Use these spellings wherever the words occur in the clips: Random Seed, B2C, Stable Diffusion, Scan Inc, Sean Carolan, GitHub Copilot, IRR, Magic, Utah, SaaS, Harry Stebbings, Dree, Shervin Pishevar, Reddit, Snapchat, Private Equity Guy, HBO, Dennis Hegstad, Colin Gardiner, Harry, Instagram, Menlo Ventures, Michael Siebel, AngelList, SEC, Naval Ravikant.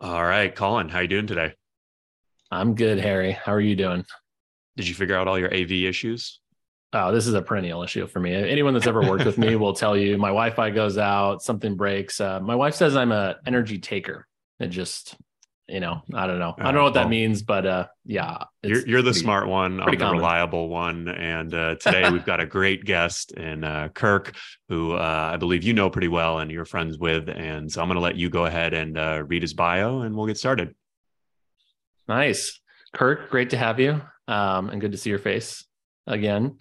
All right, Colin, how are you doing today? I'm good, Harry. How are you doing? Did you figure out all your AV issues? Oh, this is a perennial issue for me. Anyone that's ever worked with me will tell you my Wi-Fi goes out, something breaks. My wife says I'm an energy taker. It just, you know, I don't know. I don't know what that means, but yeah. You're the smart one. I'm the reliable one. And today we've got a great guest in Kirk, who I believe you know pretty well and you're friends with. And so I'm going to let you go ahead and read his bio and we'll get started. Nice. Kirk, great to have you. And good to see your face again.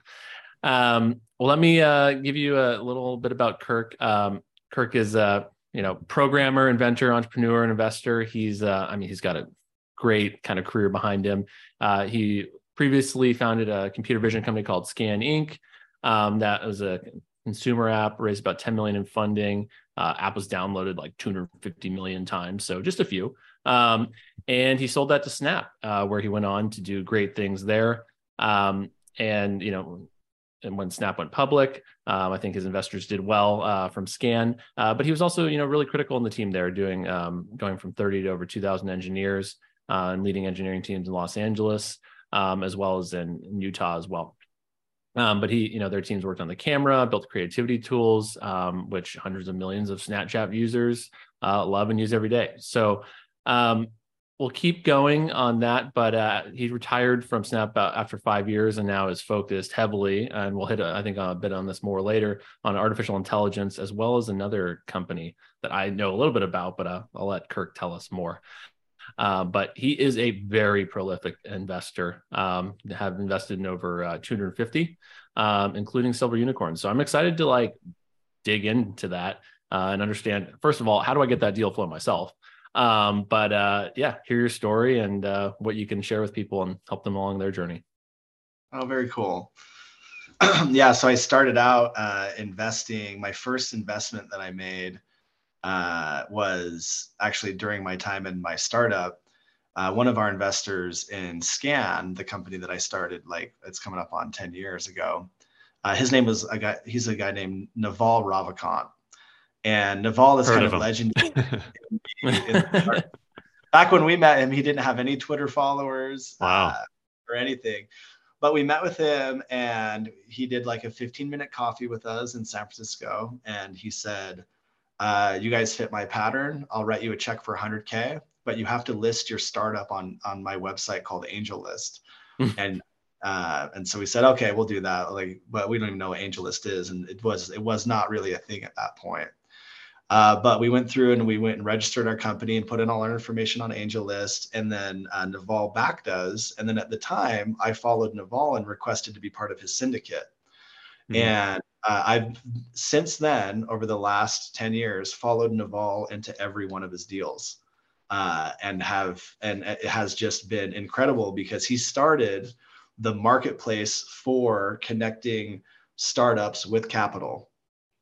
Well, let me give you a little bit about Kirk. Kirk is a programmer, inventor, entrepreneur, and investor. He's he's got a great kind of career behind him. He previously founded a computer vision company called Scan Inc. That was a consumer app, raised about $10 million in funding. App was downloaded like 250 million times, so just a few. And he sold that to Snap, where he went on to do great things there. And when Snap went public, I think his investors did well from Scan. But he was also, really critical in the team there, doing going from 30 to over 2,000 engineers and leading engineering teams in Los Angeles, as well as in Utah as well. But he, their teams worked on the camera, built creativity tools, which hundreds of millions of Snapchat users love and use every day. So we'll keep going on that, but he retired from Snap after 5 years and now is focused heavily, and we'll hit, I think, a bit on this more later, on artificial intelligence, as well as another company that I know a little bit about, but I'll let Kirk tell us more. But he is a very prolific investor, have invested in over 250, including several unicorns. So I'm excited to dig into that and understand, first of all, how do I get that deal flow myself? Hear your story and what you can share with people and help them along their journey. Oh, very cool. Yeah, so I started out investing. My first investment that I made was actually during my time in my startup. One of our investors in Scan, the company that I started, it's coming up on 10 years ago. His name was a guy named Naval Ravikant. And Naval is kind of legendary. Back when we met him, he didn't have any Twitter followers or anything. But we met with him and he did a 15-minute coffee with us in San Francisco. And he said, you guys fit my pattern. I'll write you a check for $100K, but you have to list your startup on my website called AngelList. And so we said, okay, we'll do that. But we don't even know what AngelList is. And it was not really a thing at that point. But we went through and we went and registered our company and put in all our information on AngelList. And then Naval backed us. And then at the time, I followed Naval and requested to be part of his syndicate. Mm-hmm. And I've since then, over the last 10 years, followed Naval into every one of his deals. And it has just been incredible because he started the marketplace for connecting startups with capital.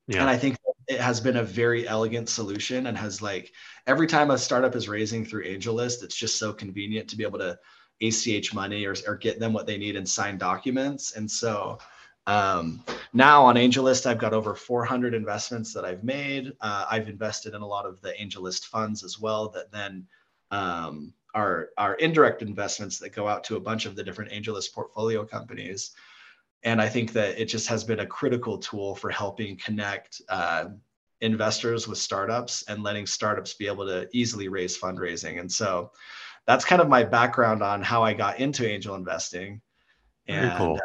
Yeah. And I think it has been a very elegant solution and has every time a startup is raising through AngelList, it's just so convenient to be able to ACH money or get them what they need and sign documents. And so now on AngelList, I've got over 400 investments that I've made. I've invested in a lot of the AngelList funds as well that then are indirect investments that go out to a bunch of the different AngelList portfolio companies. And I think that it just has been a critical tool for helping connect investors with startups and letting startups be able to easily raise fundraising. And so that's kind of my background on how I got into angel investing. And, very cool.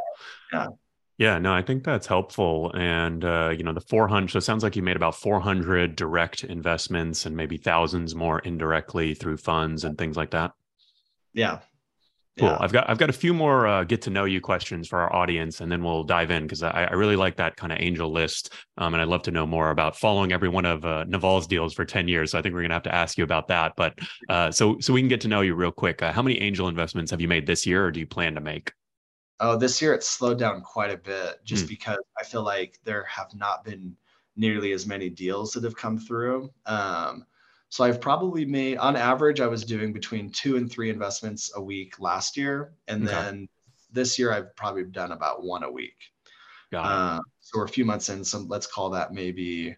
Yeah, no, I think that's helpful. And, the 400, so it sounds like you made about 400 direct investments and maybe thousands more indirectly through funds and things like that. Yeah. Cool. Yeah. I've got a few more get to know you questions for our audience, and then we'll dive in because I really like that kind of AngelList, and I'd love to know more about following every one of Naval's deals for 10 years. So I think we're going to have to ask you about that. But so we can get to know you real quick. How many angel investments have you made this year, or do you plan to make? Oh, this year it's slowed down quite a bit, just because I feel like there have not been nearly as many deals that have come through. So I've probably made, on average, I was doing between 2 and 3 investments a week last year. And then this year, I've probably done about 1 a week. So we're a few months in, so let's call that maybe,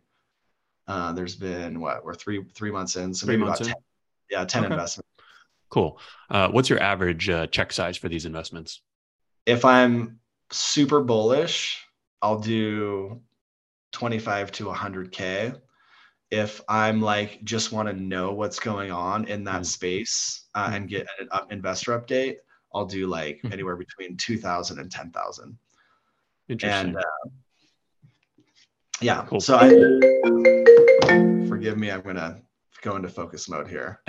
there's been, we're three months in. So 3 months in. Yeah, 10 investments. Cool. What's your average check size for these investments? If I'm super bullish, I'll do 25 to 100K. If I'm like, just want to know what's going on in that space and get an investor update, I'll do like anywhere between 2,000 and 10,000. Interesting. And yeah, cool. So forgive me, I'm going to go into focus mode here.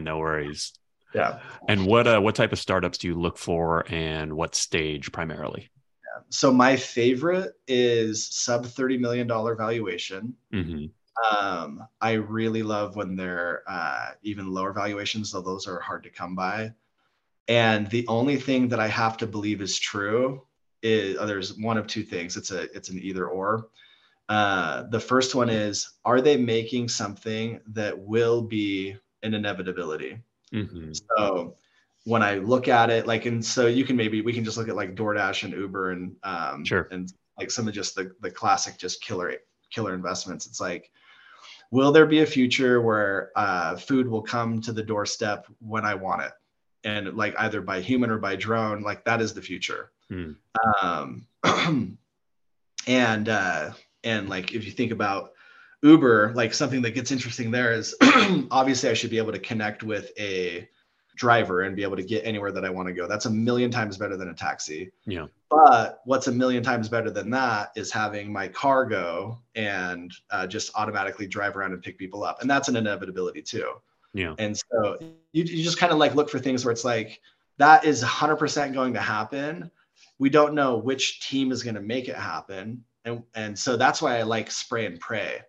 No worries. Yeah. And what type of startups do you look for, and what stage primarily? Yeah. So my favorite is sub $30 million valuation. Mm-hmm. I really love when they're even lower valuations, though those are hard to come by. And the only thing that I have to believe is true is there's one of two things. It's an either or. The first one is, are they making something that will be an inevitability? Mm-hmm. So when I look at it, like, and so you can maybe, we can just look at like DoorDash and Uber and, sure. And like some of just the classic, just killer investments. It's like, will there be a future where, food will come to the doorstep when I want it? And like either by human or by drone, like that is the future. And like, if you think about Uber, like something that gets interesting there is obviously I should be able to connect with a driver and be able to get anywhere that I want to go. That's 1,000,000 times better than a taxi. Yeah. But what's 1,000,000 times better than that is having my car go and just automatically drive around and pick people up. And that's an inevitability too. Yeah. And so you just kind of like look for things where it's like, that is 100% going to happen. We don't know which team is going to make it happen. And so that's why I like spray and pray,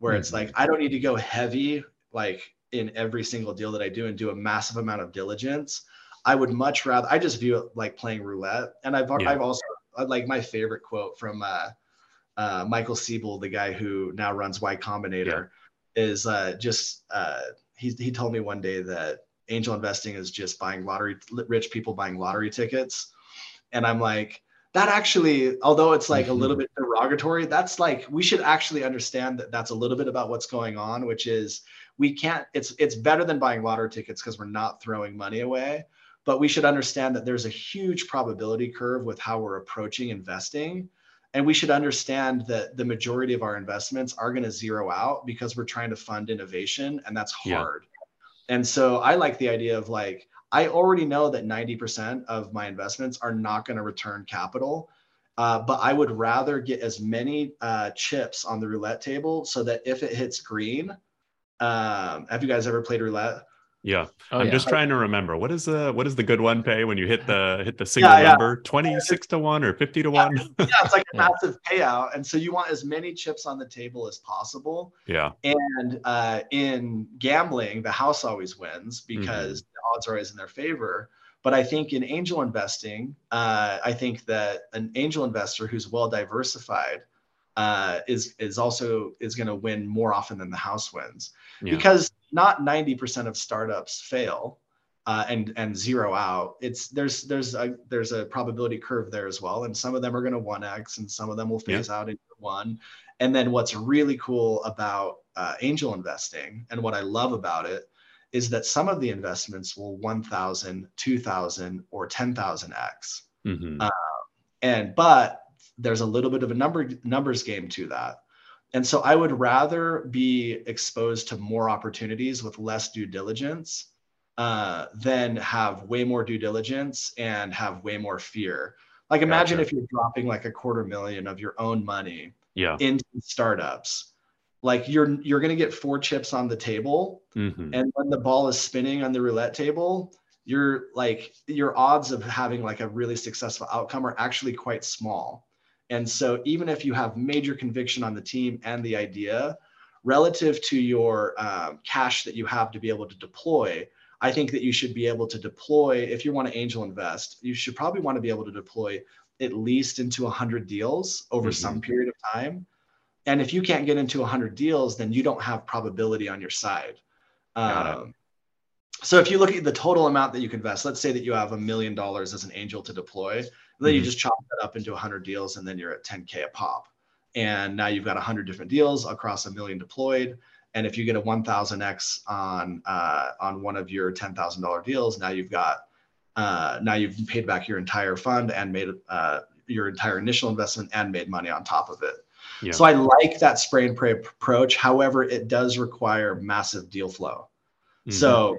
where it's like, I don't need to go heavy, like in every single deal that I do and do a massive amount of diligence. I would much rather, I just view it like playing roulette. And I've also, like my favorite quote from Michael Siebel, the guy who now runs Y Combinator, is he told me one day that angel investing is just buying rich people buying lottery tickets. And I'm like, that actually, although it's like a little bit derogatory, that's like, we should actually understand that that's a little bit about what's going on, which is we can't, it's better than buying lottery tickets because we're not throwing money away, but we should understand that there's a huge probability curve with how we're approaching investing. And we should understand that the majority of our investments are going to zero out because we're trying to fund innovation, and that's hard. Yeah. And so I like the idea of like, I already know that 90% of my investments are not going to return capital, but I would rather get as many chips on the roulette table so that if it hits green, have you guys ever played roulette? Yeah. I'm just trying to remember. What is the good one pay when you hit the single number? 26 to 1 or 50 to 1? Yeah, it's like a massive payout. And so you want as many chips on the table as possible. Yeah. And in gambling, the house always wins because the odds are always in their favor. But I think in angel investing, I think that an angel investor who's well diversified is going to win more often than the house wins, because not 90% of startups fail and zero out. There's a probability curve there as well. And some of them are going to 1x and some of them will phase out into 1. And then what's really cool about angel investing and what I love about it is that some of the investments will 1,000, 2,000 or 10,000x. But there's a little bit of a numbers game to that. And so I would rather be exposed to more opportunities with less due diligence than have way more due diligence and have way more fear. Like imagine if you're dropping like $250,000 of your own money into startups, like you're going to get 4 chips on the table. And when the ball is spinning on the roulette table, you're like, your odds of having like a really successful outcome are actually quite small. And so even if you have major conviction on the team and the idea relative to your cash that you have to be able to deploy, I think that you should be able to deploy, if you want to angel invest, you should probably want to be able to deploy at least into 100 deals over some period of time. And if you can't get into 100 deals, then you don't have probability on your side. So if you look at the total amount that you can invest, let's say that you have $1 million as an angel to deploy. Then you just chop that up into 100 deals, and then you're at $10K a pop. And now you've got 100 different deals across $1 million deployed. And if you get a 1,000x on one of your $10,000 deals, now you've got now you've paid back your entire fund and made your entire initial investment and made money on top of it. Yeah. So I like that spray and pray approach. However, it does require massive deal flow. Mm-hmm. So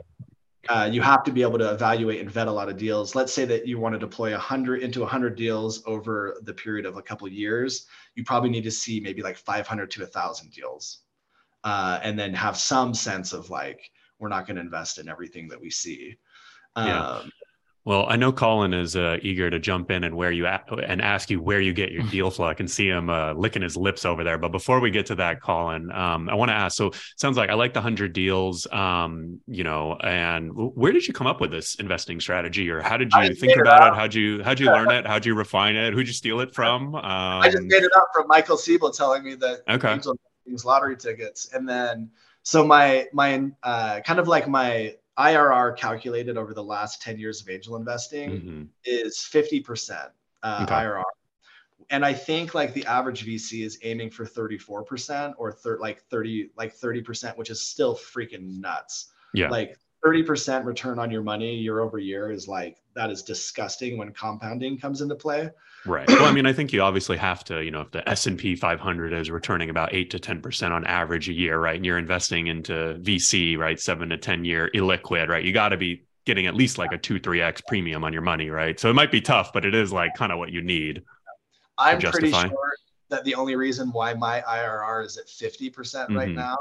you have to be able to evaluate and vet a lot of deals. Let's say that you want to deploy 100 into 100 deals over the period of a couple of years. You probably need to see maybe like 500 to 1,000 deals and then have some sense of like, we're not going to invest in everything that we see. Yeah. Well, I know Colin is eager to jump in and ask you where you get your deal flow. I can see him licking his lips over there. But before we get to that, Colin, I want to ask. So, sounds like I like the 100 deals. And where did you come up with this investing strategy, or how did you think about it? How'd you learn it? How'd you refine it? Who'd you steal it from? I just made it up from Michael Siebel telling me that angel things lottery tickets, and then so my kind of like my IRR calculated over the last 10 years of angel investing is 50% IRR. And I think like the average VC is aiming for 34% or 30%, which is still freaking nuts. Yeah. Like 30% return on your money year over year is like, that is disgusting when compounding comes into play. Right. Well, I mean, I think you obviously have to, you know, if the S&P 500 is returning about 8 to 10% on average a year, right? And you're investing into VC, right? 7 to 10 year illiquid, right? You got to be getting at least like a 2-3x premium on your money, right? So it might be tough, but it is like kind of what you need. I'm pretty sure that the only reason why my IRR is at 50% right now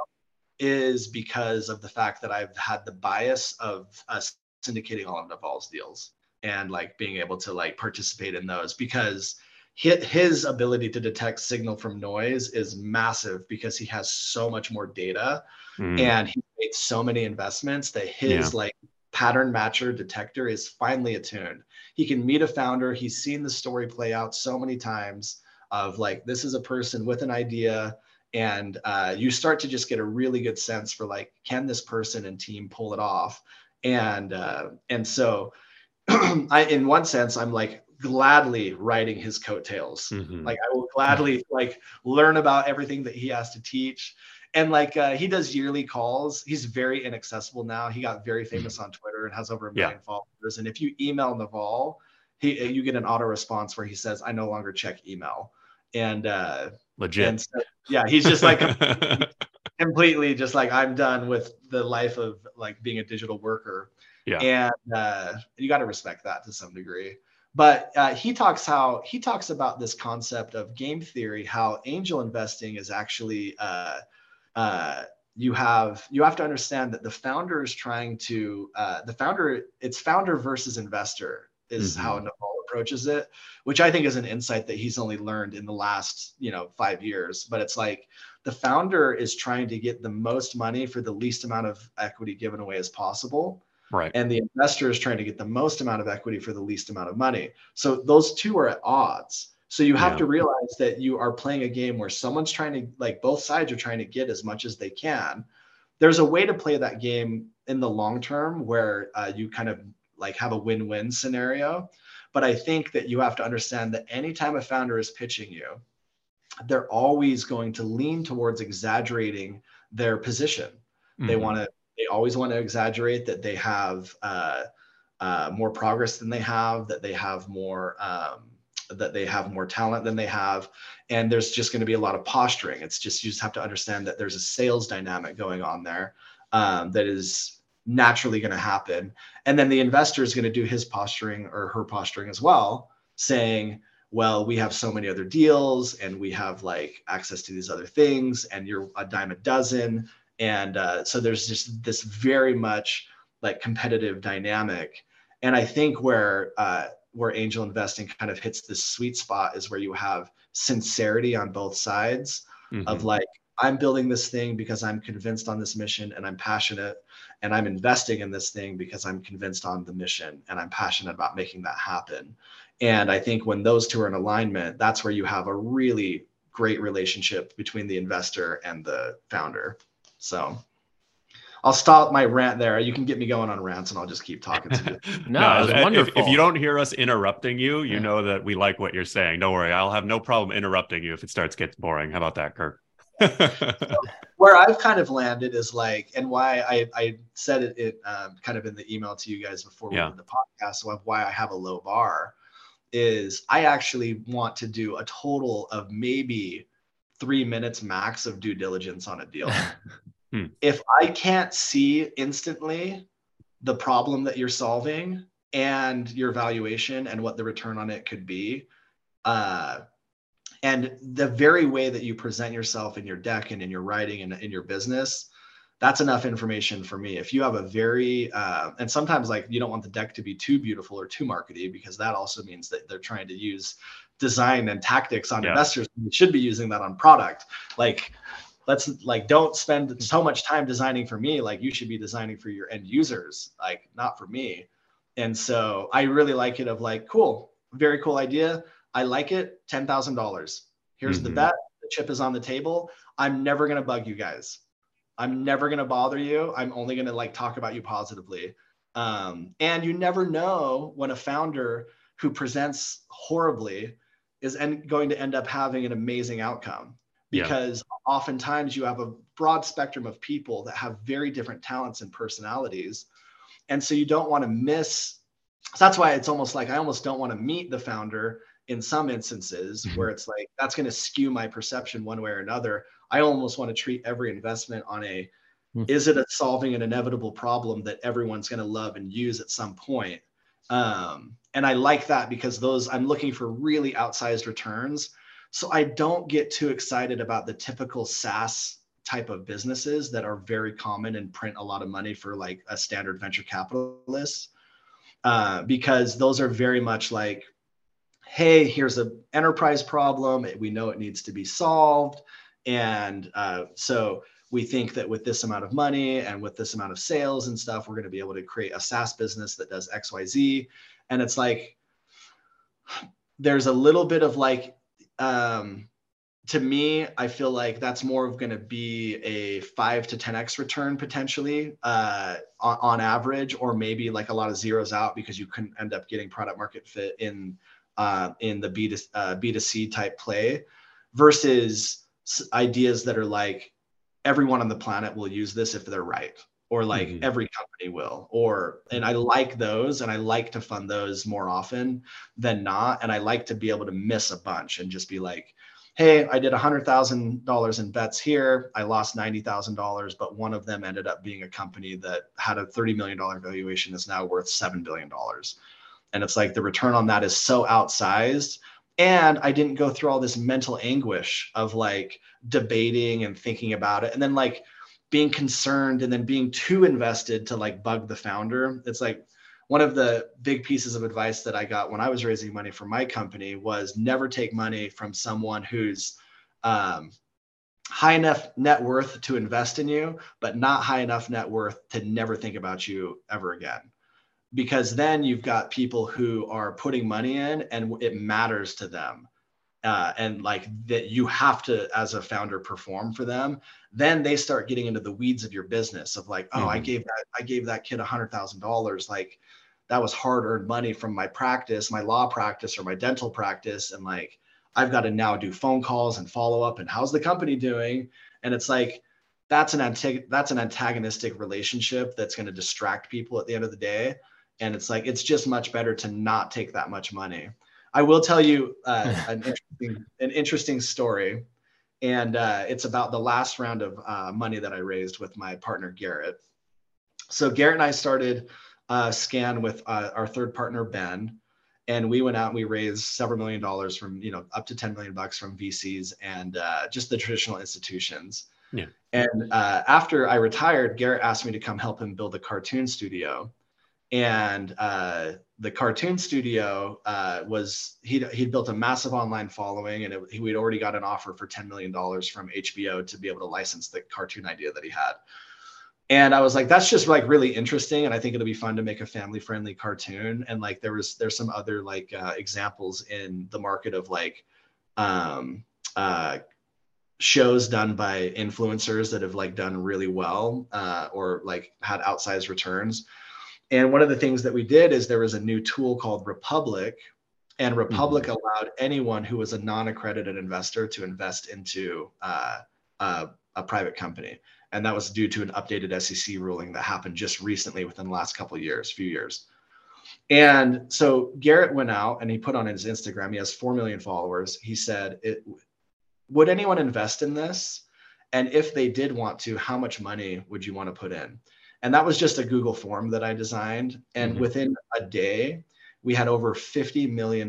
is because of the fact that I've had the bias of us syndicating all of Naval's deals and like being able to like participate in those, because his ability to detect signal from noise is massive because he has so much more data and he made so many investments that his like pattern matcher detector is finely attuned. He can meet a founder. He's seen the story play out so many times of like, this is a person with an idea. And you start to just get a really good sense for like, can this person and team pull it off? And so I, in one sense, I'm like gladly riding his coattails. Like I will gladly like learn about everything that he has to teach. And like, he does yearly calls. He's very inaccessible now. He got very famous on Twitter and has over 1 million followers. And if you email Naval, you get an auto response where he says, I no longer check email. And, legit. And so, yeah. He's just like, completely just like, I'm done with the life of like being a digital worker. Yeah. And you got to respect that to some degree. But he talks about this concept of game theory, how angel investing is actually you have to understand that the founder is trying to it's founder versus investor is how Naval approaches it, which I think is an insight that he's only learned in the last 5 years. But it's like the founder is trying to get the most money for the least amount of equity given away as possible. Right. And the investor is trying to get the most amount of equity for the least amount of money. So those two are at odds. So you have to realize that you are playing a game where someone's trying to like both sides are trying to get as much as they can. There's a way to play that game in the long term where you kind of like have a win-win scenario. But I think that you have to understand that anytime a founder is pitching you, they're always going to lean towards exaggerating their position. They always want to exaggerate that they have more progress than they have, that they have more talent than they have. And there's just going to be a lot of posturing. It's just, you just have to understand that there's a sales dynamic going on there that is naturally going to happen. And then the investor is going to do his posturing or her posturing as well, saying, well, we have so many other deals and we have like access to these other things and you're a dime a dozen. And so there's just this very much like competitive dynamic. And I think where angel investing kind of hits this sweet spot is where you have sincerity on both sides of like, I'm building this thing because I'm convinced on this mission and I'm passionate, and I'm investing in this thing because I'm convinced on the mission and I'm passionate about making that happen. And I think when those two are in alignment, that's where you have a really great relationship between the investor and the founder. So I'll stop my rant there. You can get me going on rants and I'll just keep talking to you. No, it was wonderful. If you don't hear us interrupting you, you know that we like what you're saying. Don't worry. I'll have no problem interrupting you if it starts getting boring. How about that, Kirk? So where I've kind of landed is like, and why I said it kind of in the email to you guys before we did the podcast, of why I have a low bar is I actually want to do a total of maybe 3 minutes max of due diligence on a deal. If I can't see instantly the problem that you're solving and your valuation and what the return on it could be, and the very way that you present yourself in your deck and in your writing and in your business, that's enough information for me. If you have a very, and sometimes like you don't want the deck to be too beautiful or too markety, because that also means that they're trying to use design and tactics on investors. You should be using that on product. Like, don't spend so much time designing for me. Like you should be designing for your end users, like not for me. And so I really like it of like, cool, very cool idea. I like it. $10,000. Here's the bet. The chip is on the table. I'm never going to bug you guys. I'm never going to bother you. I'm only going to like talk about you positively. And you never know when a founder who presents horribly is going to end up having an amazing outcome, because oftentimes you have a broad spectrum of people that have very different talents and personalities. And so you don't want to miss. So that's why it's almost like I almost don't want to meet the founder in some instances where it's like, that's going to skew my perception one way or another. I almost want to treat every investment on a, is it solving an inevitable problem that everyone's going to love and use at some point? And I like that because those, I'm looking for really outsized returns. So I don't get too excited about the typical SaaS type of businesses that are very common and print a lot of money for like a standard venture capitalist, because those are very much like, hey, here's an enterprise problem. We know it needs to be solved. And so we think that with this amount of money and with this amount of sales and stuff, we're going to be able to create a SaaS business that does X, Y, Z. And it's like, there's a little bit of like, to me, I feel like that's more of going to be a 5 to 10x return potentially on average, or maybe like a lot of zeros out because you couldn't end up getting product market fit in the B2C type play, versus ideas that are like everyone on the planet will use this if they're right, or like every company will, or, and I like those and I like to fund those more often than not. And I like to be able to miss a bunch and just be like, hey, I did $100,000 in bets here. I lost $90,000, but one of them ended up being a company that had a $30 million valuation is now worth $7 billion. And it's like the return on that is so outsized. And I didn't go through all this mental anguish of like debating and thinking about it. And then like being concerned and then being too invested to like bug the founder. It's like one of the big pieces of advice that I got when I was raising money for my company was never take money from someone who's high enough net worth to invest in you, but not high enough net worth to never think about you ever again. Because then you've got people who are putting money in and it matters to them. And like that you have to, as a founder, perform for them. Then they start getting into the weeds of your business of like, oh, I gave that kid $100,000. Like that was hard earned money from my practice, my law practice or my dental practice. And like, I've got to now do phone calls and follow up and how's the company doing? And it's like, that's an antagonistic relationship that's going to distract people at the end of the day. And it's like, it's just much better to not take that much money. I will tell you an interesting story. And it's about the last round of money that I raised with my partner, Garrett. So Garrett and I started Scan with our third partner, Ben. And we went out and we raised several million dollars from, up to 10 million bucks from VCs and just the traditional institutions. Yeah. And after I retired, Garrett asked me to come help him build a cartoon studio. And the cartoon studio was, he'd built a massive online following and we'd already got an offer for $10 million from HBO to be able to license the cartoon idea that he had. And I was like, that's just like really interesting. And I think it'll be fun to make a family friendly cartoon. And like, there's some other like examples in the market of like shows done by influencers that have like done really well or like had outsized returns. And one of the things that we did is there was a new tool called Republic, and Republic allowed anyone who was a non-accredited investor to invest into a private company. And that was due to an updated SEC ruling that happened just recently within the last couple of years, few years. And so Garrett went out and he put on his Instagram, he has 4 million followers. He said, would anyone invest in this? And if they did want to, how much money would you want to put in? And that was just a Google form that I designed. And within a day, we had over $50 million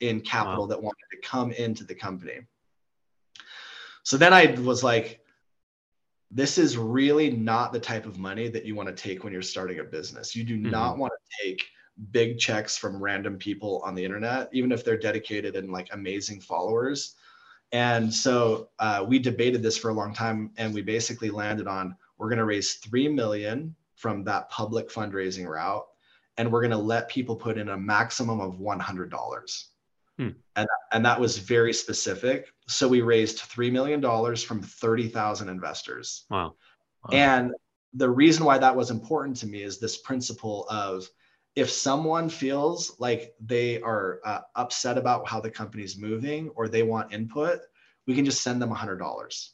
in capital that wanted to come into the company. So then I was like, this is really not the type of money that you want to take when you're starting a business. You do not want to take big checks from random people on the internet, even if they're dedicated and like amazing followers. And so we debated this for a long time, and we basically landed on, we're going to raise $3 million from that public fundraising route, and we're going to let people put in a maximum of $100. And that was very specific. So we raised $3 million from 30,000 investors. Wow. And the reason why that was important to me is this principle of, if someone feels like they are upset about how the company's moving or they want input, we can just send them $100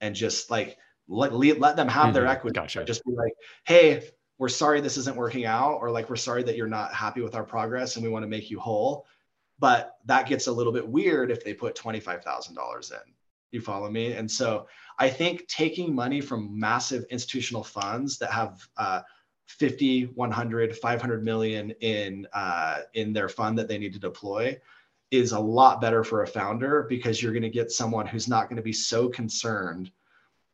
and just like, let them have their equity. Gotcha. Just be like, hey, we're sorry this isn't working out, or like, we're sorry that you're not happy with our progress and we want to make you whole. But that gets a little bit weird if they put $25,000 in. You follow me? And so I think taking money from massive institutional funds that have 50, 100, 500 million in their fund that they need to deploy is a lot better for a founder, because you're going to get someone who's not going to be so concerned.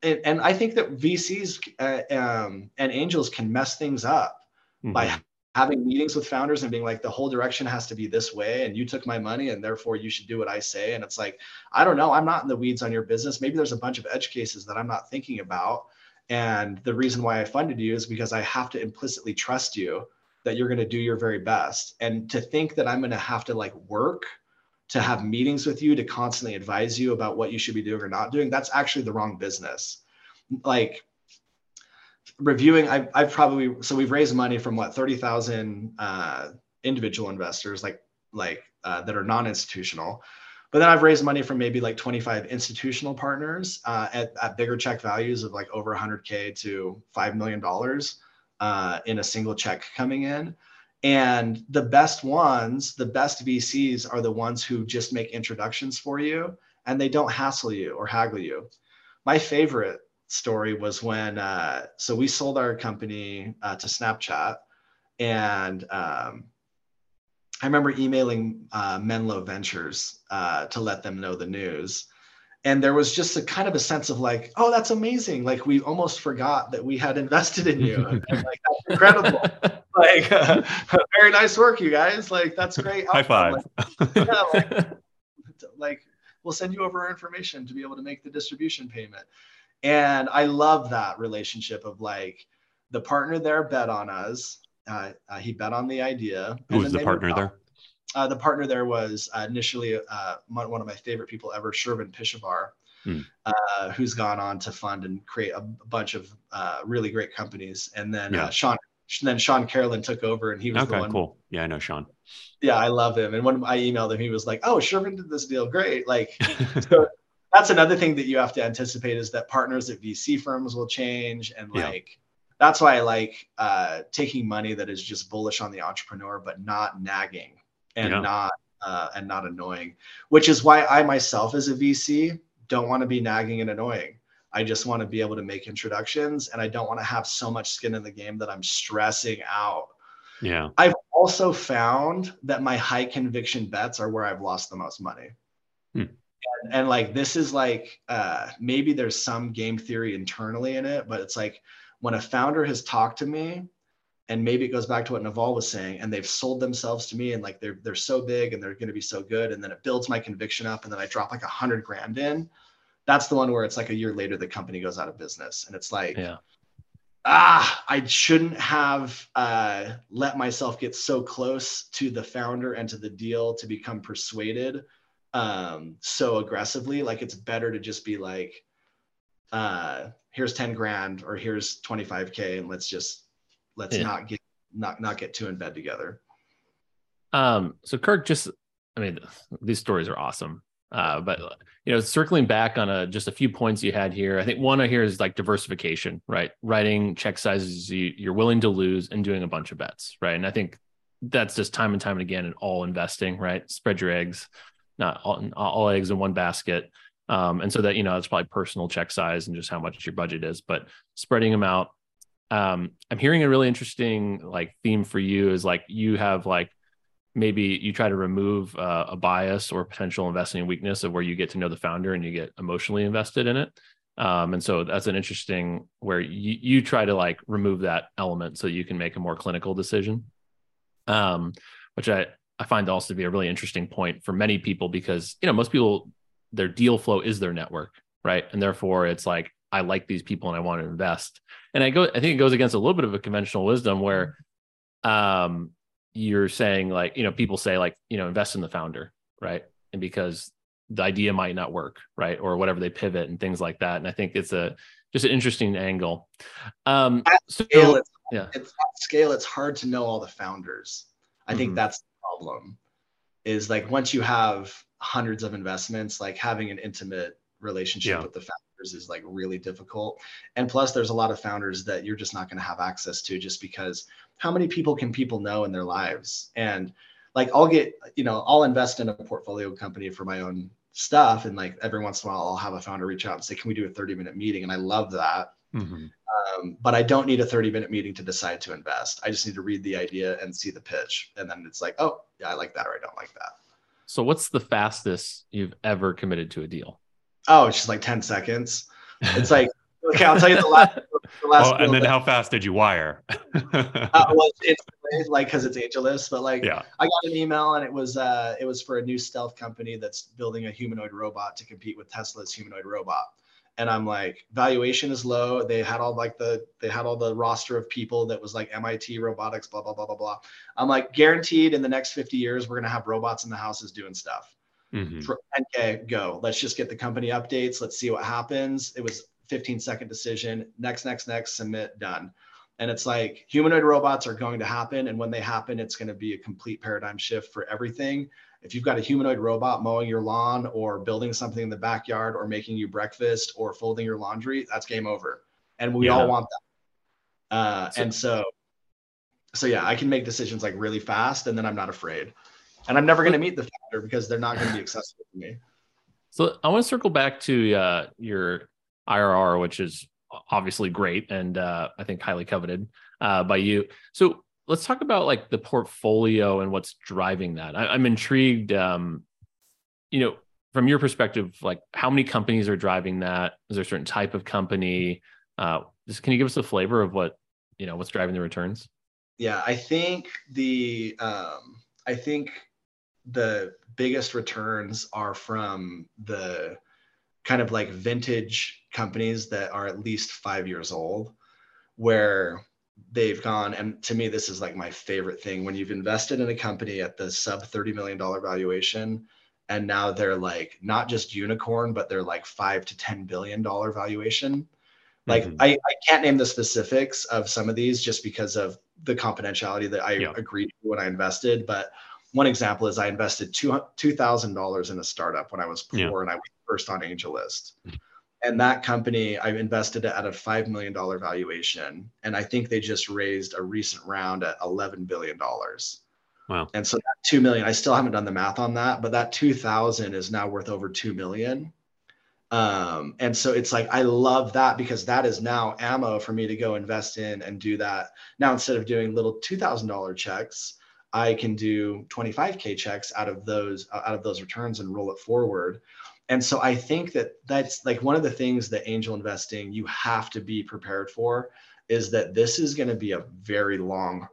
And I think that VCs and angels can mess things up by having meetings with founders and being like, the whole direction has to be this way, and you took my money and therefore you should do what I say. And it's like, I don't know, I'm not in the weeds on your business. Maybe there's a bunch of edge cases that I'm not thinking about. And the reason why I funded you is because I have to implicitly trust you that you're going to do your very best. And to think that I'm going to have to like work to have meetings with you to constantly advise you about what you should be doing or not doing, that's actually the wrong business. Like reviewing, I've probably, so we've raised money from what, 30,000 individual investors, like that are non-institutional. But then I've raised money from maybe like 25 institutional partners at bigger check values of like over 100K to $5 million in a single check coming in. And the best ones, the best VCs are the ones who just make introductions for you, and they don't hassle you or haggle you. My favorite story was when, so we sold our company to Snapchat, and I remember emailing Menlo Ventures to let them know the news. And there was just a kind of a sense of like, oh, that's amazing. Like, we almost forgot that we had invested in you. And like, that's incredible. Like, very nice work, you guys. Like, that's great. High five. Like, yeah, like, we'll send you over our information to be able to make the distribution payment. And I love that relationship of like, the partner there bet on us. He bet on the idea. Who was the partner there? The partner there was initially one of my favorite people ever, Shervin Pishevar, who's gone on to fund and create a bunch of really great companies. And then Sean Carolan took over, and he was the one. Cool. Yeah, I know Sean. Yeah, I love him. And when I emailed him, he was like, "Oh, Shervin did this deal, great!" Like, so that's another thing that you have to anticipate, is that partners at VC firms will change, and like. Yeah. That's why I like taking money that is just bullish on the entrepreneur, but not nagging and not annoying, which is why I myself as a VC don't want to be nagging and annoying. I just want to be able to make introductions, and I don't want to have so much skin in the game that I'm stressing out. Yeah. I've also found that my high conviction bets are where I've lost the most money. And like, this is like, maybe there's some game theory internally in it, but it's like, when a founder has talked to me, and maybe it goes back to what Naval was saying, and they've sold themselves to me, and like they're so big and they're going to be so good, and then it builds my conviction up, and then I drop like $100,000 in. That's the one where it's like a year later the company goes out of business, and it's like, I shouldn't have let myself get so close to the founder and to the deal to become persuaded so aggressively. Like, it's better to just be like, here's $10,000 or here's $25,000, and let's not get too in bed together. So Kirk, these stories are awesome. But you know, circling back on just a few points you had here, I think one I hear is like diversification, right? Writing check sizes you're willing to lose and doing a bunch of bets, right? And I think that's just time and time again in all investing, right? Spread your eggs, not all eggs in one basket. And so that, you know, it's probably personal check size and just how much your budget is, but spreading them out. I'm hearing a really interesting like theme for you is like you have like maybe you try to remove a bias or potential investing weakness of where you get to know the founder and you get emotionally invested in it. And so that's an interesting where you try to like remove that element so you can make a more clinical decision, which I find also to be a really interesting point for many people because, you know, most people, their deal flow is their network, right? And therefore it's like, I like these people and I want to invest. And I think it goes against a little bit of a conventional wisdom where you're saying like, you know, people say like, you know, invest in the founder, right? And because the idea might not work, right? Or whatever, they pivot and things like that. And I think it's just an interesting angle. At scale, it's hard to know all the founders. I think that's the problem is like once you have hundreds of investments, like having an intimate relationship with the founders is like really difficult. And plus there's a lot of founders that you're just not going to have access to just because how many people can people know in their lives? And like, I'll invest in a portfolio company for my own stuff. And like every once in a while I'll have a founder reach out and say, can we do a 30-minute meeting? And I love that. But I don't need a 30-minute meeting to decide to invest. I just need to read the idea and see the pitch. And then it's like, oh yeah, I like that. Or I don't like that. So what's the fastest you've ever committed to a deal? Oh, it's just like 10 seconds. It's like, okay, I'll tell you the last. Oh, and then how fast did you wire? Well, it's like, cause it's AngelList, but like I got an email and it was for a new stealth company that's building a humanoid robot to compete with Tesla's humanoid robot. And I'm like, valuation is low. They had all the roster of people that was like MIT robotics, blah, blah, blah, blah, blah. I'm like, guaranteed in the next 50 years, we're going to have robots in the houses doing stuff. Okay, go. Let's just get the company updates. Let's see what happens. It was 15-second decision. Next, submit, done. And it's like humanoid robots are going to happen. And when they happen, it's going to be a complete paradigm shift for everything. If you've got a humanoid robot mowing your lawn or building something in the backyard or making you breakfast or folding your laundry, that's game over. And we all want that. I can make decisions like really fast and then I'm not afraid. And I'm never going to meet the founder because they're not going to be accessible to me. So I want to circle back to your IRR, which is obviously great. And I think highly coveted by you. So let's talk about like the portfolio and what's driving that. I'm intrigued, you know, from your perspective, like how many companies are driving that? Is there a certain type of company? Can you give us a flavor of what, you know, what's driving the returns? Yeah, I think the biggest returns are from the kind of like vintage companies that are at least 5 years old, where they've gone, and to me, this is like my favorite thing, when you've invested in a company at the sub $30 million valuation, and now they're like, not just unicorn, but they're like $5 to $10 billion valuation. Like I can't name the specifics of some of these just because of the confidentiality that I agreed to when I invested. But one example is I invested $2,000 in a startup when I was poor and I was first on AngelList. And that company, I've invested at a $5 million valuation. And I think they just raised a recent round at $11 billion. Wow. And so that 2 million, I still haven't done the math on that, but that 2,000 is now worth over 2 million. And so it's like, I love that because that is now ammo for me to go invest in and do that. Now, instead of doing little $2,000 checks, I can do 25K checks out of those returns and roll it forward. And so I think that's like one of the things that angel investing, you have to be prepared for, is that this is going to be a very long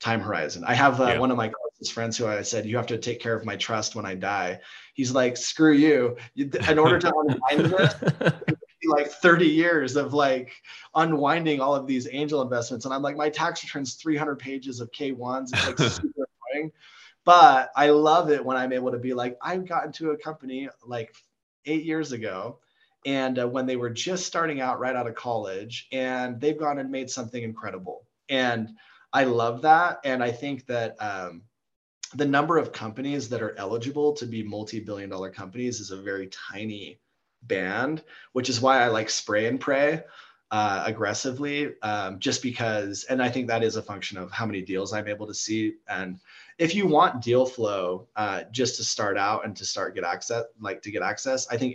time horizon. I have one of my closest friends who I said, you have to take care of my trust when I die. He's like, screw you. In order to unwind this, it would be like 30 years of like unwinding all of these angel investments. And I'm like, my tax return's 300 pages of K1s. It's like super annoying. But I love it when I'm able to be like, I got into a company like 8 years ago, and when they were just starting out right out of college, and they've gone and made something incredible. And I love that. And I think that the number of companies that are eligible to be multi-billion dollar companies is a very tiny band, which is why I like spray and pray aggressively, just because, and I think that is a function of how many deals I'm able to see. And if you want deal flow just to start out and to start get access, I think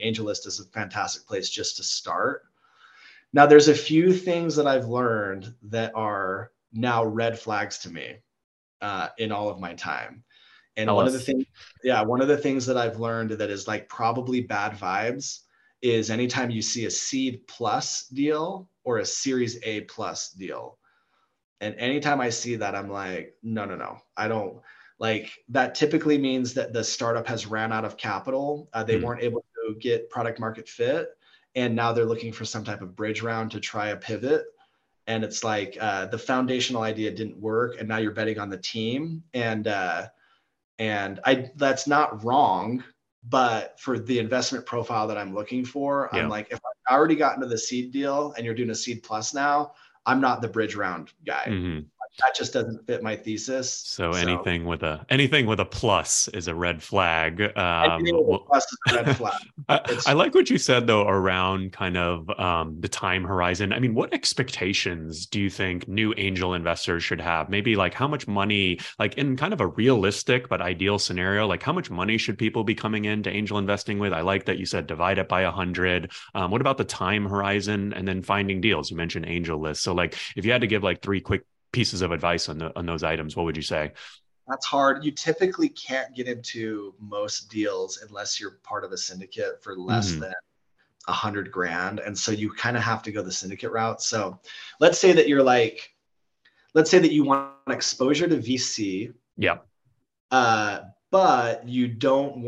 AngelList is a fantastic place just to start. Now, there's a few things that I've learned that are now red flags to me in all of my time. And one of the things that I've learned that is like probably bad vibes is anytime you see a seed plus deal or a series A plus deal. And anytime I see that, I'm like, no, I don't like that. Typically means that the startup has ran out of capital. They weren't able to get product market fit. And now they're looking for some type of bridge round to try a pivot. And it's like the foundational idea didn't work. And now you're betting on the team. And that's not wrong. But for the investment profile that I'm looking for, I'm like, if I've already gotten to the seed deal and you're doing a seed plus now, I'm not the bridge round guy. Mm-hmm. That just doesn't fit my thesis. So anything with a plus is a red flag. Plus is a red flag. I like what you said though around kind of the time horizon. I mean, what expectations do you think new angel investors should have? Maybe like how much money, like in kind of a realistic but ideal scenario, like how much money should people be coming into angel investing with? I like that you said divide it by 100. What about the time horizon and then finding deals? You mentioned AngelList. So like if you had to give like three quick pieces of advice on those items, what would you say? That's hard. You typically can't get into most deals unless you're part of a syndicate for less than $100,000. And so you kind of have to go the syndicate route. So let's say that you want exposure to VC. Yeah. But you don't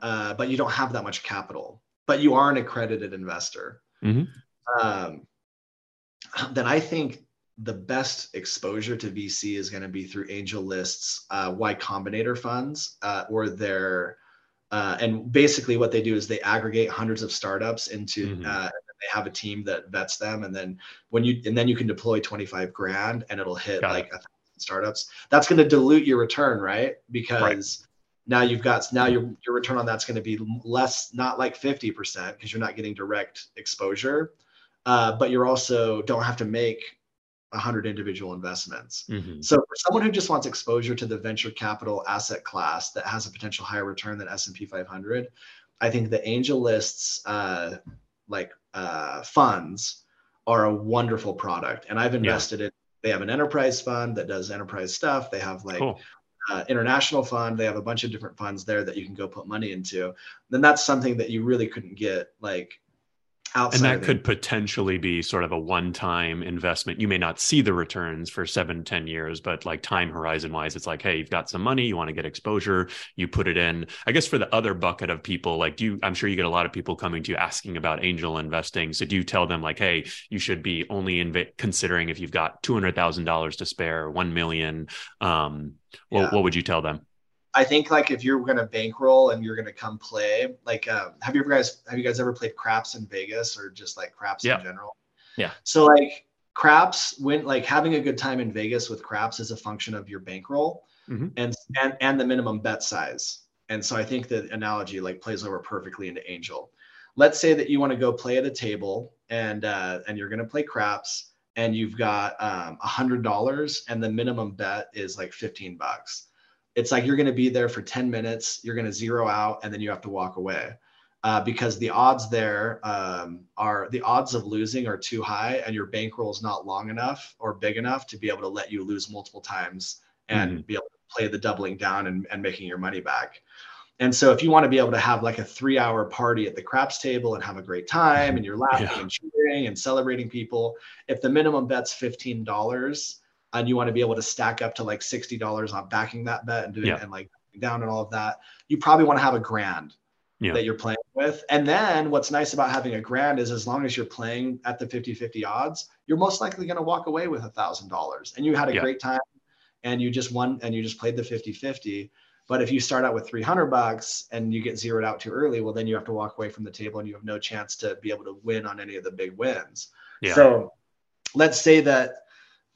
have that much capital, but you are an accredited investor. Mm-hmm. Then I think the best exposure to VC is going to be through AngelList's Y Combinator funds, and basically what they do is they aggregate hundreds of startups into, they have a team that vets them, and then you can deploy $25,000, and it'll hit like 1,000 startups. That's going to dilute your return, right? Because now your return on that's going to be less, not like 50%, because you're not getting direct exposure, but you're also don't have to make 100 individual investments. Mm-hmm. So for someone who just wants exposure to the venture capital asset class that has a potential higher return than S&P 500, I think the AngelList's funds are a wonderful product. And I've invested in, they have an enterprise fund that does enterprise stuff. They have international fund. They have a bunch of different funds there that you can go put money into. Then that's something that you really couldn't get outside. And that could potentially be sort of a one-time investment. You may not see the returns for 7-10 years, but like time horizon wise, it's like, hey, you've got some money, you want to get exposure, you put it in. I guess for the other bucket of people, like I'm sure you get a lot of people coming to you asking about angel investing. So do you tell them like, hey, you should be only considering if you've got $200,000 to spare, $1 million? What would you tell them? I think like if you're going to bankroll and you're going to come play, like, have you guys ever played craps in Vegas or just like craps in general? Yeah. So like craps, when like having a good time in Vegas with craps is a function of your bankroll and the minimum bet size. And so I think the analogy like plays over perfectly into angel. Let's say that you want to go play at a table and you're going to play craps and you've got $100 and the minimum bet is like $15. It's like you're going to be there for 10 minutes, you're going to zero out, and then you have to walk away because the odds there of losing are too high and your bankroll is not long enough or big enough to be able to let you lose multiple times and be able to play the doubling down and making your money back. And so if you want to be able to have like a 3-hour party at the craps table and have a great time and you're laughing and cheering and celebrating people, if the minimum bet's $15, and you want to be able to stack up to like $60 on backing that bet and doing it and like down and all of that, you probably want to have $1,000 that you're playing with. And then what's nice about having $1,000 is as long as you're playing at the 50-50 odds, you're most likely going to walk away with $1,000 and you had a great time and you just won and you just played the 50-50. But if you start out with $300 and you get zeroed out too early, well, then you have to walk away from the table and you have no chance to be able to win on any of the big wins. Yeah. So let's say that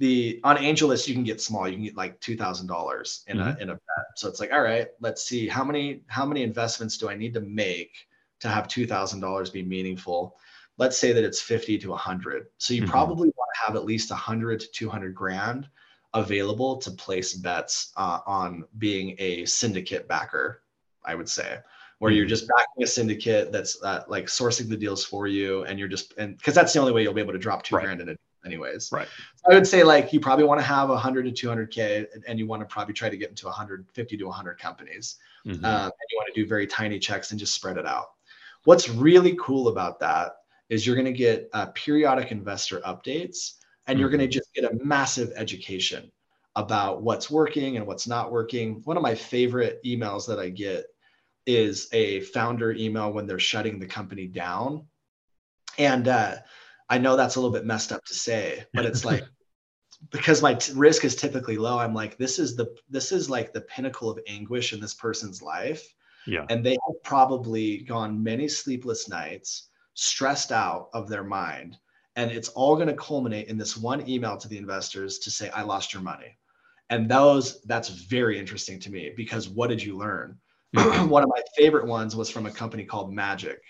on AngelList, you can get small. You can get like $2,000 in a bet. So it's like, all right, let's see how many investments do I need to make to have $2,000 be meaningful. Let's say that it's 50 to 100. So you probably want to have at least 100 to 200 grand available to place bets on being a syndicate backer, I would say, where you're just backing a syndicate that's like sourcing the deals for you, and you're just because that's the only way you'll be able to drop $2,000 in a anyways. Right. So I would say like you probably want to have 100 to 200K and you want to probably try to get into 150 to 100 companies. And you want to do very tiny checks and just spread it out. What's really cool about that is you're going to get periodic investor updates, and you're going to just get a massive education about what's working and what's not working. One of my favorite emails that I get is a founder email when they're shutting the company down. And I know that's a little bit messed up to say, but it's like, because my risk is typically low, I'm like, this is like the pinnacle of anguish in this person's life. Yeah. And they have probably gone many sleepless nights, stressed out of their mind. And it's all going to culminate in this one email to the investors to say, I lost your money. And that's very interesting to me, because what did you learn? One of my favorite ones was from a company called Magic.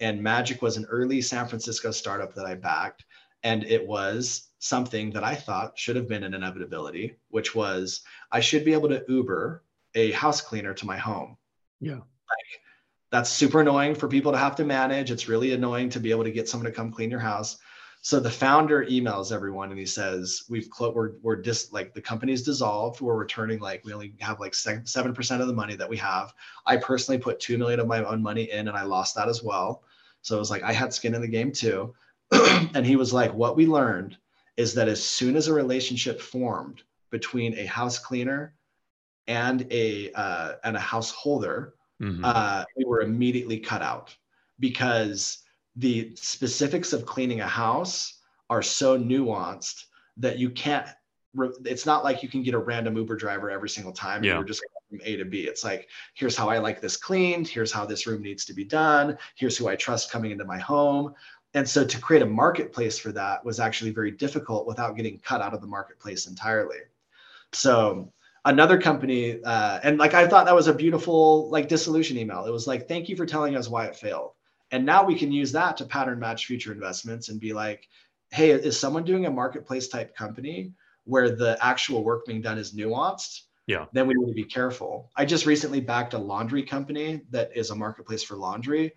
And Magic was an early San Francisco startup that I backed. And it was something that I thought should have been an inevitability, which was I should be able to Uber a house cleaner to my home. Yeah. Like, that's super annoying for people to have to manage. It's really annoying to be able to get someone to come clean your house. So the founder emails everyone and he says, the company's dissolved. We're returning, like, we only have like 7% of the money that we have. I personally put $2 million of my own money in and I lost that as well. So it was like, I had skin in the game too. And he was like, what we learned is that as soon as a relationship formed between a house cleaner and a householder, we were immediately cut out, because the specifics of cleaning a house are so nuanced that you can't, it's not like you can get a random Uber driver every single time. Yeah. You're just going from A to B. It's like, here's how I like this cleaned. Here's how this room needs to be done. Here's who I trust coming into my home. And so to create a marketplace for that was actually very difficult without getting cut out of the marketplace entirely. So another company, and like, I thought that was a beautiful, like, dissolution email. It was like, thank you for telling us why it failed. And now we can use that to pattern match future investments and be like, hey, is someone doing a marketplace type company where the actual work being done is nuanced? Yeah. Then we need to be careful. I just recently backed a laundry company that is a marketplace for laundry.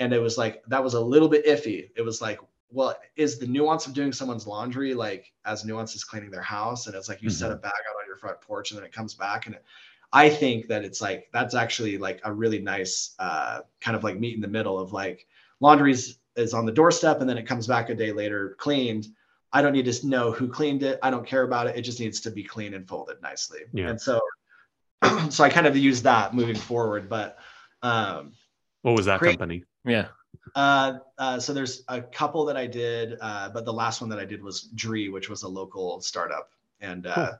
And it was like, that was a little bit iffy. It was like, well, is the nuance of doing someone's laundry like as nuanced as cleaning their house? And it's like, you set a bag out on your front porch and then it comes back, and I think that it's like, that's actually like a really nice kind of like meet in the middle of like, laundry is on the doorstep and then it comes back a day later cleaned. I don't need to know who cleaned it. I don't care about it. It just needs to be clean and folded nicely. Yeah. And so I kind of use that moving forward. But what was that company? Yeah. So there's a couple that I did, but the last one that I did was Dree, which was a local startup. And cool.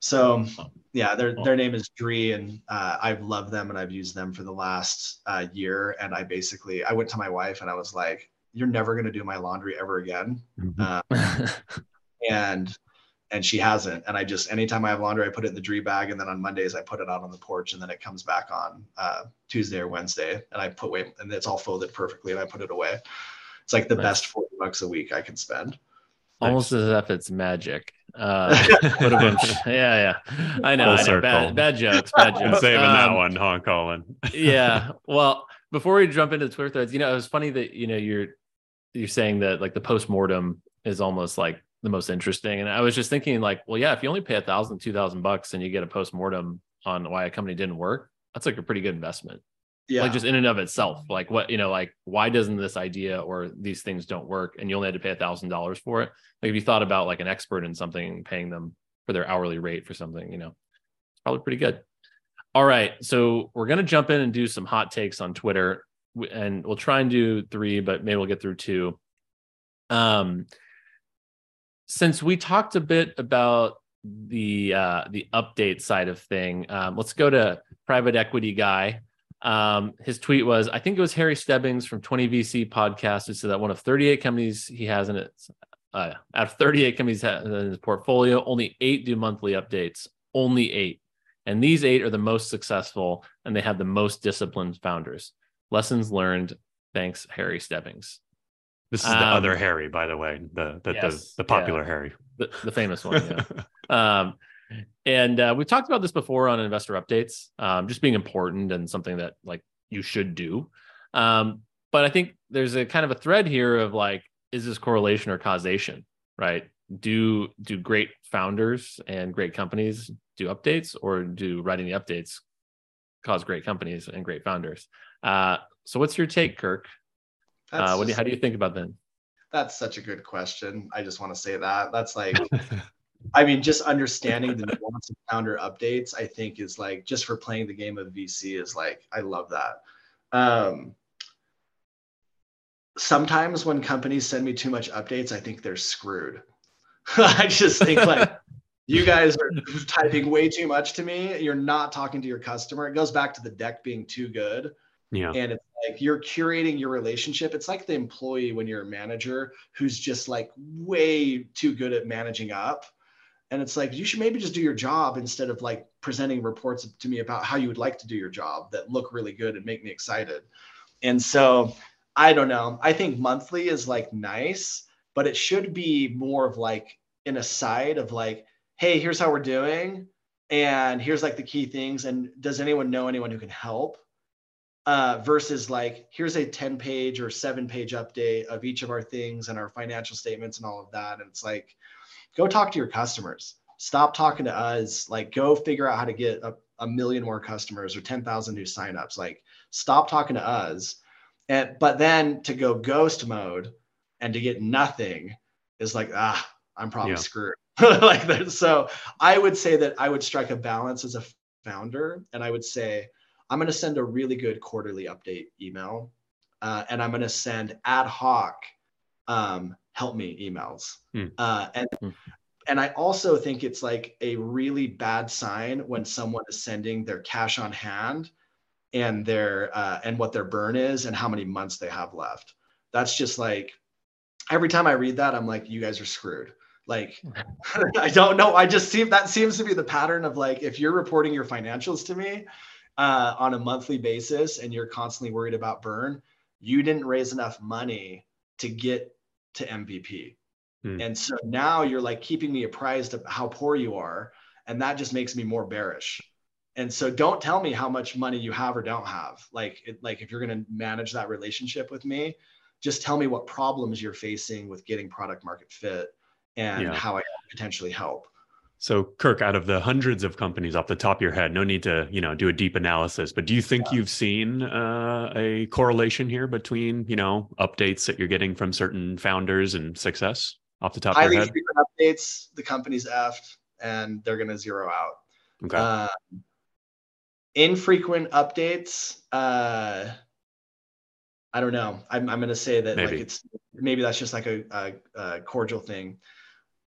So yeah, their name is Dree, and I've loved them and I've used them for the last year. And I went to my wife and I was like, you're never going to do my laundry ever again. And she hasn't. And I just, anytime I have laundry, I put it in the Dree bag. And then on Mondays, I put it out on the porch, and then it comes back on Tuesday or Wednesday. And and it's all folded perfectly, and I put it away. It's like the best $40 a week I can spend. Almost as if it's Magic. What a bunch. Yeah. I know. Bad jokes. I'm saving that one, huh, Colin? Yeah. Well, before we jump into Twitter threads, it was funny that, you're saying that like the postmortem is almost like the most interesting. And I was just thinking like, well, yeah, if you only pay $1,000, $2,000 and you get a postmortem on why a company didn't work, that's like a pretty good investment. Yeah. Like just in and of itself, like what, like why doesn't this idea or these things don't work? And you only had to pay $1,000 for it. Like if you thought about like an expert in something and paying them for their hourly rate for something, it's probably pretty good. All right. So we're going to jump in and do some hot takes on Twitter, and we'll try and do three, but maybe we'll get through two. Since we talked a bit about the update side of thing, let's go to private equity guy. His tweet was, I think it was Harry Stebbings from 20 VC podcast, who said that one of 38 companies he has in its Out of 38 companies in his portfolio, only 8 do monthly updates, only 8. And these 8 are the most successful, and they have the most disciplined founders. Lessons learned. Thanks, Harry Stebbings. This is the other Harry, by the way, the popular Harry. The famous one, yeah. And we've talked about this before on investor updates, just being important and something that like you should do. But I think there's a kind of a thread here of like, is this correlation or causation, right? Do great founders and great companies do updates, or do writing the updates cause great companies and great founders? So what's your take, Kirk? How do you think about that? That's such a good question. I just want to say that. That's like, I mean, just understanding the nuance of founder updates, I think is like, just for playing the game of VC is like, I love that. Sometimes when companies send me too much updates, I think they're screwed. I just think like, you guys are typing way too much to me. You're not talking to your customer. It goes back to the deck being too good. Yeah. And it's like you're curating your relationship. It's like the employee when you're a manager who's just like way too good at managing up. And it's like, you should maybe just do your job instead of like presenting reports to me about how you would like to do your job that look really good and make me excited. And so I don't know. I think monthly is like nice, but it should be more of like an aside of like, hey, here's how we're doing. And here's like the key things. And does anyone know anyone who can help? Versus like, here's a 10-page or 7-page update of each of our things and our financial statements and all of that. And it's like, go talk to your customers. Stop talking to us. Like, go figure out how to get a million more customers or 10,000 new signups. Like, stop talking to us. But then to go ghost mode and to get nothing is like, I'm probably screwed. Like that. So I would say that I would strike a balance as a founder, and I would say, I'm going to send a really good quarterly update email, and I'm going to send ad hoc help me emails. And I also think it's like a really bad sign when someone is sending their cash on hand and their and what their burn is and how many months they have left. That's just like, every time I read that, I'm like, you guys are screwed. Like, I don't know. I just see that seems to be the pattern of like, if you're reporting your financials to me on a monthly basis and you're constantly worried about burn, you didn't raise enough money to get to MVP. And so now you're like keeping me apprised of how poor you are. And that just makes me more bearish. And so don't tell me how much money you have or don't have. Like, if you're going to manage that relationship with me, just tell me what problems you're facing with getting product market fit and how I can potentially help. So Kirk, out of the hundreds of companies off the top of your head, no need to, do a deep analysis, but do you think you've seen a correlation here between, updates that you're getting from certain founders and success off the top of your head? Highly frequent updates, the company's effed, and they're going to zero out. Okay. Infrequent updates, I don't know. I'm going to say that maybe. Like maybe that's just like a cordial thing.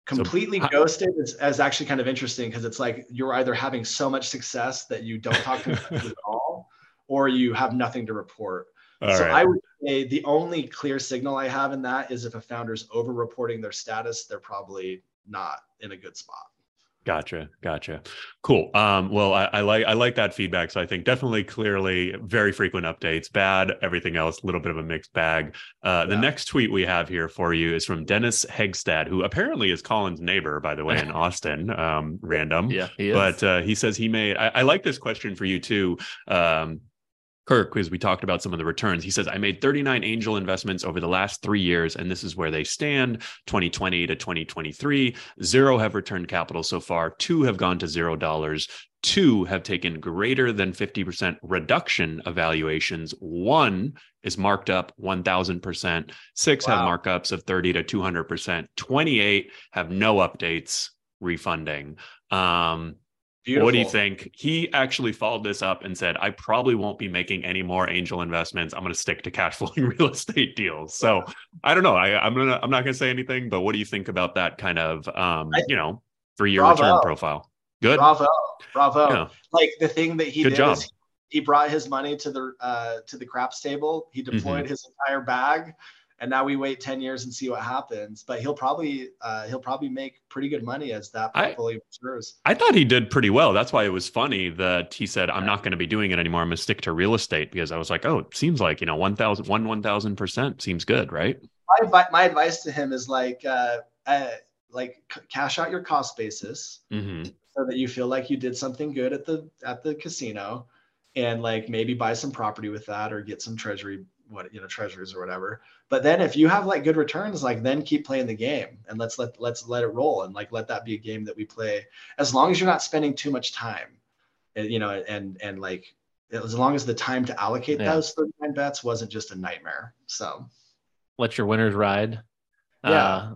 Completely ghosted is actually kind of interesting, because it's like you're either having so much success that you don't talk to them at all, or you have nothing to report. All right. I would say the only clear signal I have in that is if a founder's over-reporting their status, they're probably not in a good spot. Gotcha. Cool. Well, I like that feedback. So I think definitely, clearly, very frequent updates, bad, everything else, a little bit of a mixed bag. The next tweet we have here for you is from Dennis Hegstad, who apparently is Colin's neighbor, by the way, in Austin. Random. Yeah, he is. But he says he made, I like this question for you too, Kirk, because we talked about some of the returns. He says, I made 39 angel investments over the last 3 years, and this is where they stand, 2020 to 2023. 0 have returned capital so far. 2 have gone to $0. 2 have taken greater than 50% reduction of valuations. 1 is marked up 1,000%. 6 have markups of 30 to 200%. 28 have no updates, refunding. Beautiful. What do you think? He actually followed this up and said, I probably won't be making any more angel investments. I'm going to stick to cash flowing real estate deals. So I don't know. I'm not going to say anything, but what do you think about that kind of, 3-year return profile? Good. Bravo. Yeah. Like the thing that he did is he brought his money to the craps table. He deployed his entire bag And now we wait 10 years and see what happens. But he'll probably make pretty good money as that portfolio matures. I thought he did pretty well. That's why it was funny that he said, I'm not going to be doing it anymore. I'm going to stick to real estate, because I was like, oh, it seems like, 1,000% seems good, right? My advice to him is like cash out your cost basis so that you feel like you did something good at the casino, and like maybe buy some property with that or get some treasuries or whatever. But then if you have like good returns, like then keep playing the game and let's let it roll, and like let that be a game that we play, as long as you're not spending too much time, and like as long as the time to allocate those 39 bets wasn't just a nightmare. So let your winners ride. I'd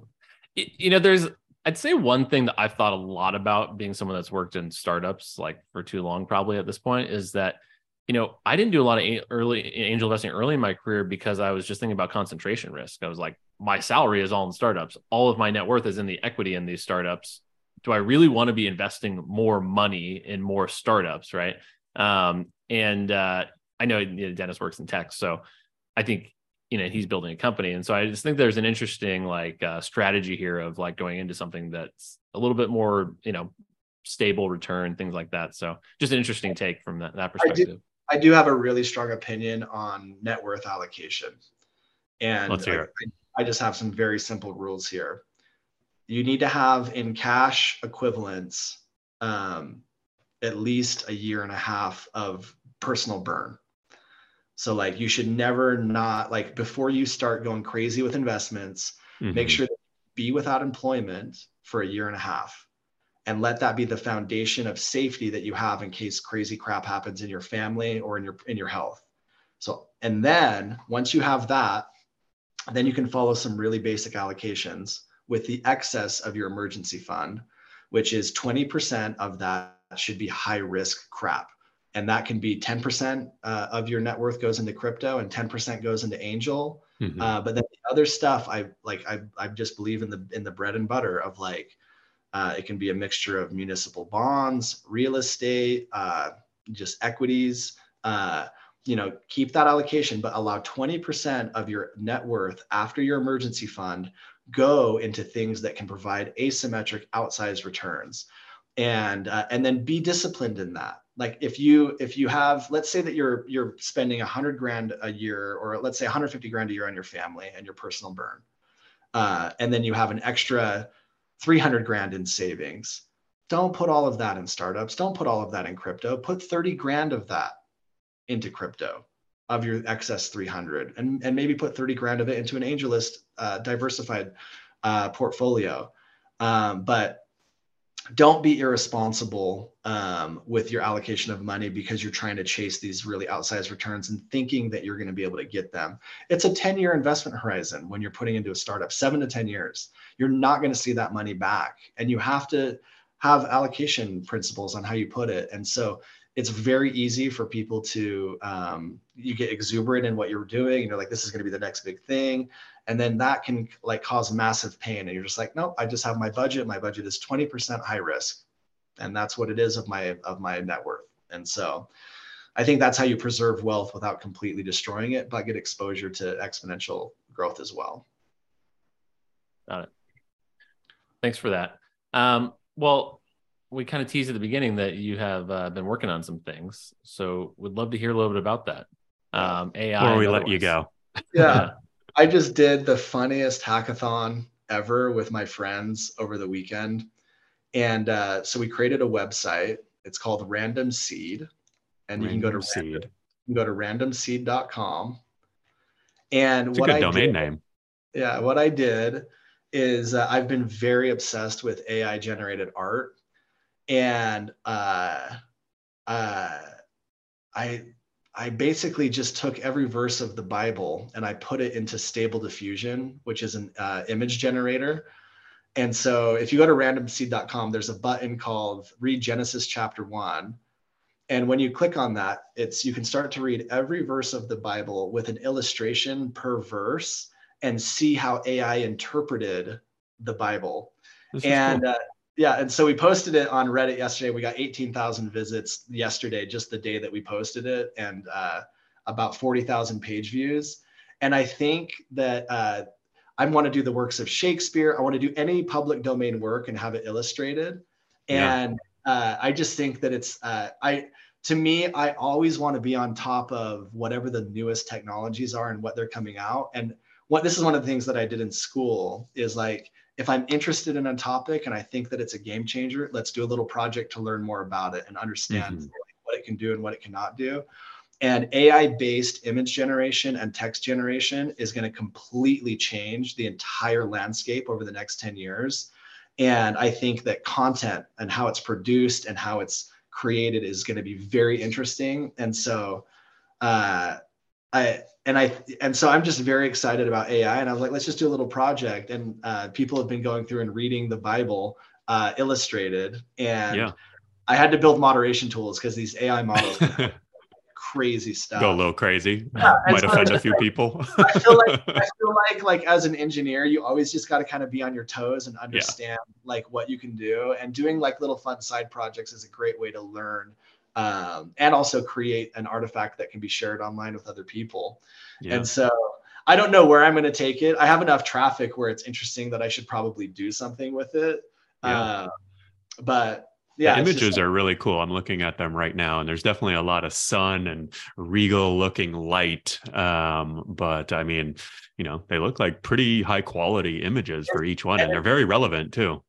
say one thing that I've thought a lot about, being someone that's worked in startups like for too long, probably at this point, is that, I didn't do a lot of angel investing early in my career because I was just thinking about concentration risk. I was like, my salary is all in startups. All of my net worth is in the equity in these startups. Do I really want to be investing more money in more startups? Right. I know Dennis works in tech, so I think, he's building a company. And so I just think there's an interesting strategy here of like going into something that's a little bit more, stable return, things like that. So just an interesting take from that perspective. I do have a really strong opinion on net worth allocation. And let's hear it. I just have some very simple rules here. You need to have in cash equivalents, at least a year and a half of personal burn. So like you should never not, like before you start going crazy with investments, make sure that you be without employment for a year and a half. And let that be the foundation of safety that you have in case crazy crap happens in your family or in your health. So, and then once you have that, then you can follow some really basic allocations with the excess of your emergency fund, which is 20% of that should be high risk crap. And that can be 10% of your net worth goes into crypto and 10% goes into angel. But then the other stuff, I just believe in the bread and butter of like, it can be a mixture of municipal bonds, real estate, just equities, keep that allocation, but allow 20% of your net worth after your emergency fund go into things that can provide asymmetric outsized returns. And then be disciplined in that. Like if you have, let's say that you're spending $100,000 a year, or let's say $150,000 a year on your family and your personal burn. And then you have an extra $300,000 in savings. Don't put all of that in startups. Don't put all of that in crypto. Put $30,000 of that into crypto of your excess 300, and maybe put $30,000 of it into an AngelList diversified portfolio. But don't be irresponsible with your allocation of money because you're trying to chase these really outsized returns and thinking that you're going to be able to get them. It's a 10-year investment horizon when you're putting into a startup, 7 to 10 years. You're not going to see that money back, and you have to have allocation principles on how you put it. And so it's very easy for people to you get exuberant in what you're doing. Like, this is going to be the next big thing. And then that can like cause massive pain. And you're just like, no, I just have my budget. My budget is 20% high risk. And that's what it is of my net worth. And so I think that's how you preserve wealth without completely destroying it, but get exposure to exponential growth as well. Got it. Thanks for that. Well, we kind of teased at the beginning that you have been working on some things. So would love to hear a little bit about that. AI. Before we let you go. Yeah. I just did the funniest hackathon ever with my friends over the weekend. And so we created a website. It's called Random Seed. And you can go to randomseed.com. And it's a good domain name. Yeah. What I did is I've been very obsessed with AI generated art. And I basically just took every verse of the Bible and I put it into Stable Diffusion, which is an image generator. And so if you go to randomseed.com, there's a button called Read Genesis Chapter 1. And when you click on that, you can start to read every verse of the Bible with an illustration per verse and see how AI interpreted the Bible. This is cool. Yeah. And so we posted it on Reddit yesterday. We got 18,000 visits yesterday, just the day that we posted it, and about 40,000 page views. And I think that I want to do the works of Shakespeare. I want to do any public domain work and have it illustrated. And I just think that it's, to me, I always want to be on top of whatever the newest technologies are and what they're coming out. And what this is one of the things that I did in school is like, if I'm interested in a topic and I think that it's a game changer, let's do a little project to learn more about it and understand what it can do and what it cannot do. And AI-based image generation and text generation is going to completely change the entire landscape over the next 10 years. And I think that content and how it's produced and how it's created is going to be very interesting. And so, so I'm just very excited about AI. And I was like, let's just do a little project. And people have been going through and reading the Bible illustrated. And I had to build moderation tools because these AI models crazy stuff. Go a little crazy. Might offend a few people. I feel like as an engineer, you always just got to kind of be on your toes and understand like what you can do. And doing like little fun side projects is a great way to learn and also create an artifact that can be shared online with other people. And so I don't know where I'm going to take it. I have enough traffic where it's interesting that I should probably do something with it. But yeah, the images are really cool. I'm looking at them right now, and there's definitely a lot of sun and regal looking light. But I mean, you know, they look like pretty high quality images for each one, and they're very relevant too.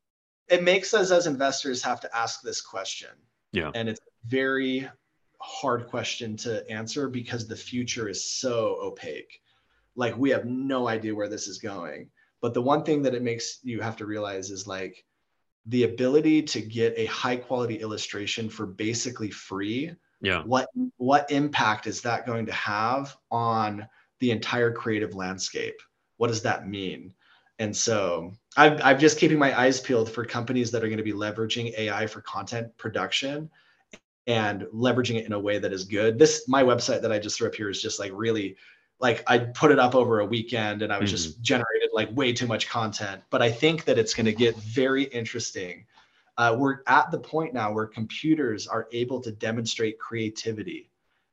It makes us as investors have to ask this question. And it's a very hard question to answer because the future is so opaque. Like we have no idea where this is going. But the one thing that it makes you have to realize is like, the ability to get a high quality illustration for basically free. What impact is that going to have on the entire creative landscape? What does that mean? And so I'm just keeping my eyes peeled for companies that are going to be leveraging AI for content production and leveraging it in a way that is good. This, my website that I just threw up here is just like really, like I put it up over a weekend and I was just generated like way too much content. But I think that it's going to get very interesting. We're at the point now where computers are able to demonstrate creativity.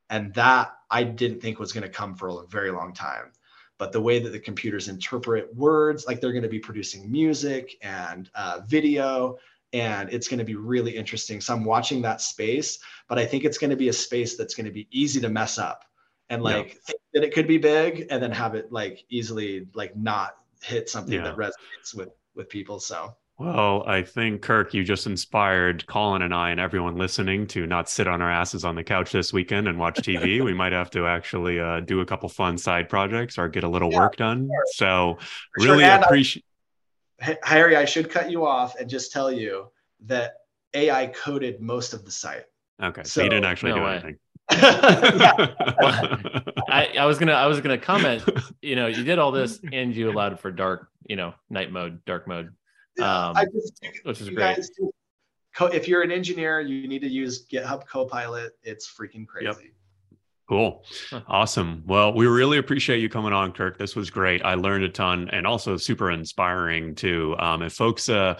And that I didn't think was going to come for a very long time. But the way that the computers interpret words, like they're going to be producing music and video, and it's going to be really interesting. So I'm watching that space, but I think it's going to be a space that's going to be easy to mess up. And like think that it could be big and then have it like easily like not hit something that resonates with people. So, well, I think Kirk, you just inspired Colin and I and everyone listening to not sit on our asses on the couch this weekend and watch TV. We might have to actually do a couple fun side projects or get a little work done. So really appreciate. Harry, I should cut you off and just tell you that AI coded most of the site. Okay. So you didn't actually do anything. I was gonna comment. You know, you did all this, and you allowed for dark, you know, night mode, dark mode, which is great. If you're an engineer, you need to use GitHub Copilot. It's freaking crazy. Cool. Awesome. Well, we really appreciate you coming on, Kirk. This was great. I learned a ton and also super inspiring too. If folks want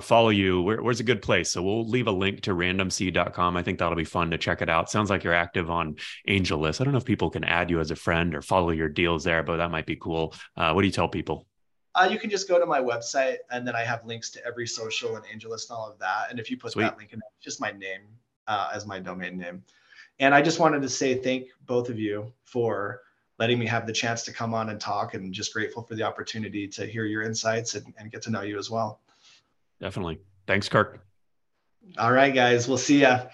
to follow you, where's a good place? So we'll leave a link to randomseed.com. I think that'll be fun to check it out. Sounds like you're active on AngelList. I don't know if people can add you as a friend or follow your deals there, but that might be cool. What do you tell people? You can just go to my website and then I have links to every social and AngelList and all of that. And if you put that link in, just my name as my domain name. And I just wanted to say thank both of you for letting me have the chance to come on and talk, and just grateful for the opportunity to hear your insights and get to know you as well. Definitely. Thanks, Kirk. All right, guys. We'll see ya.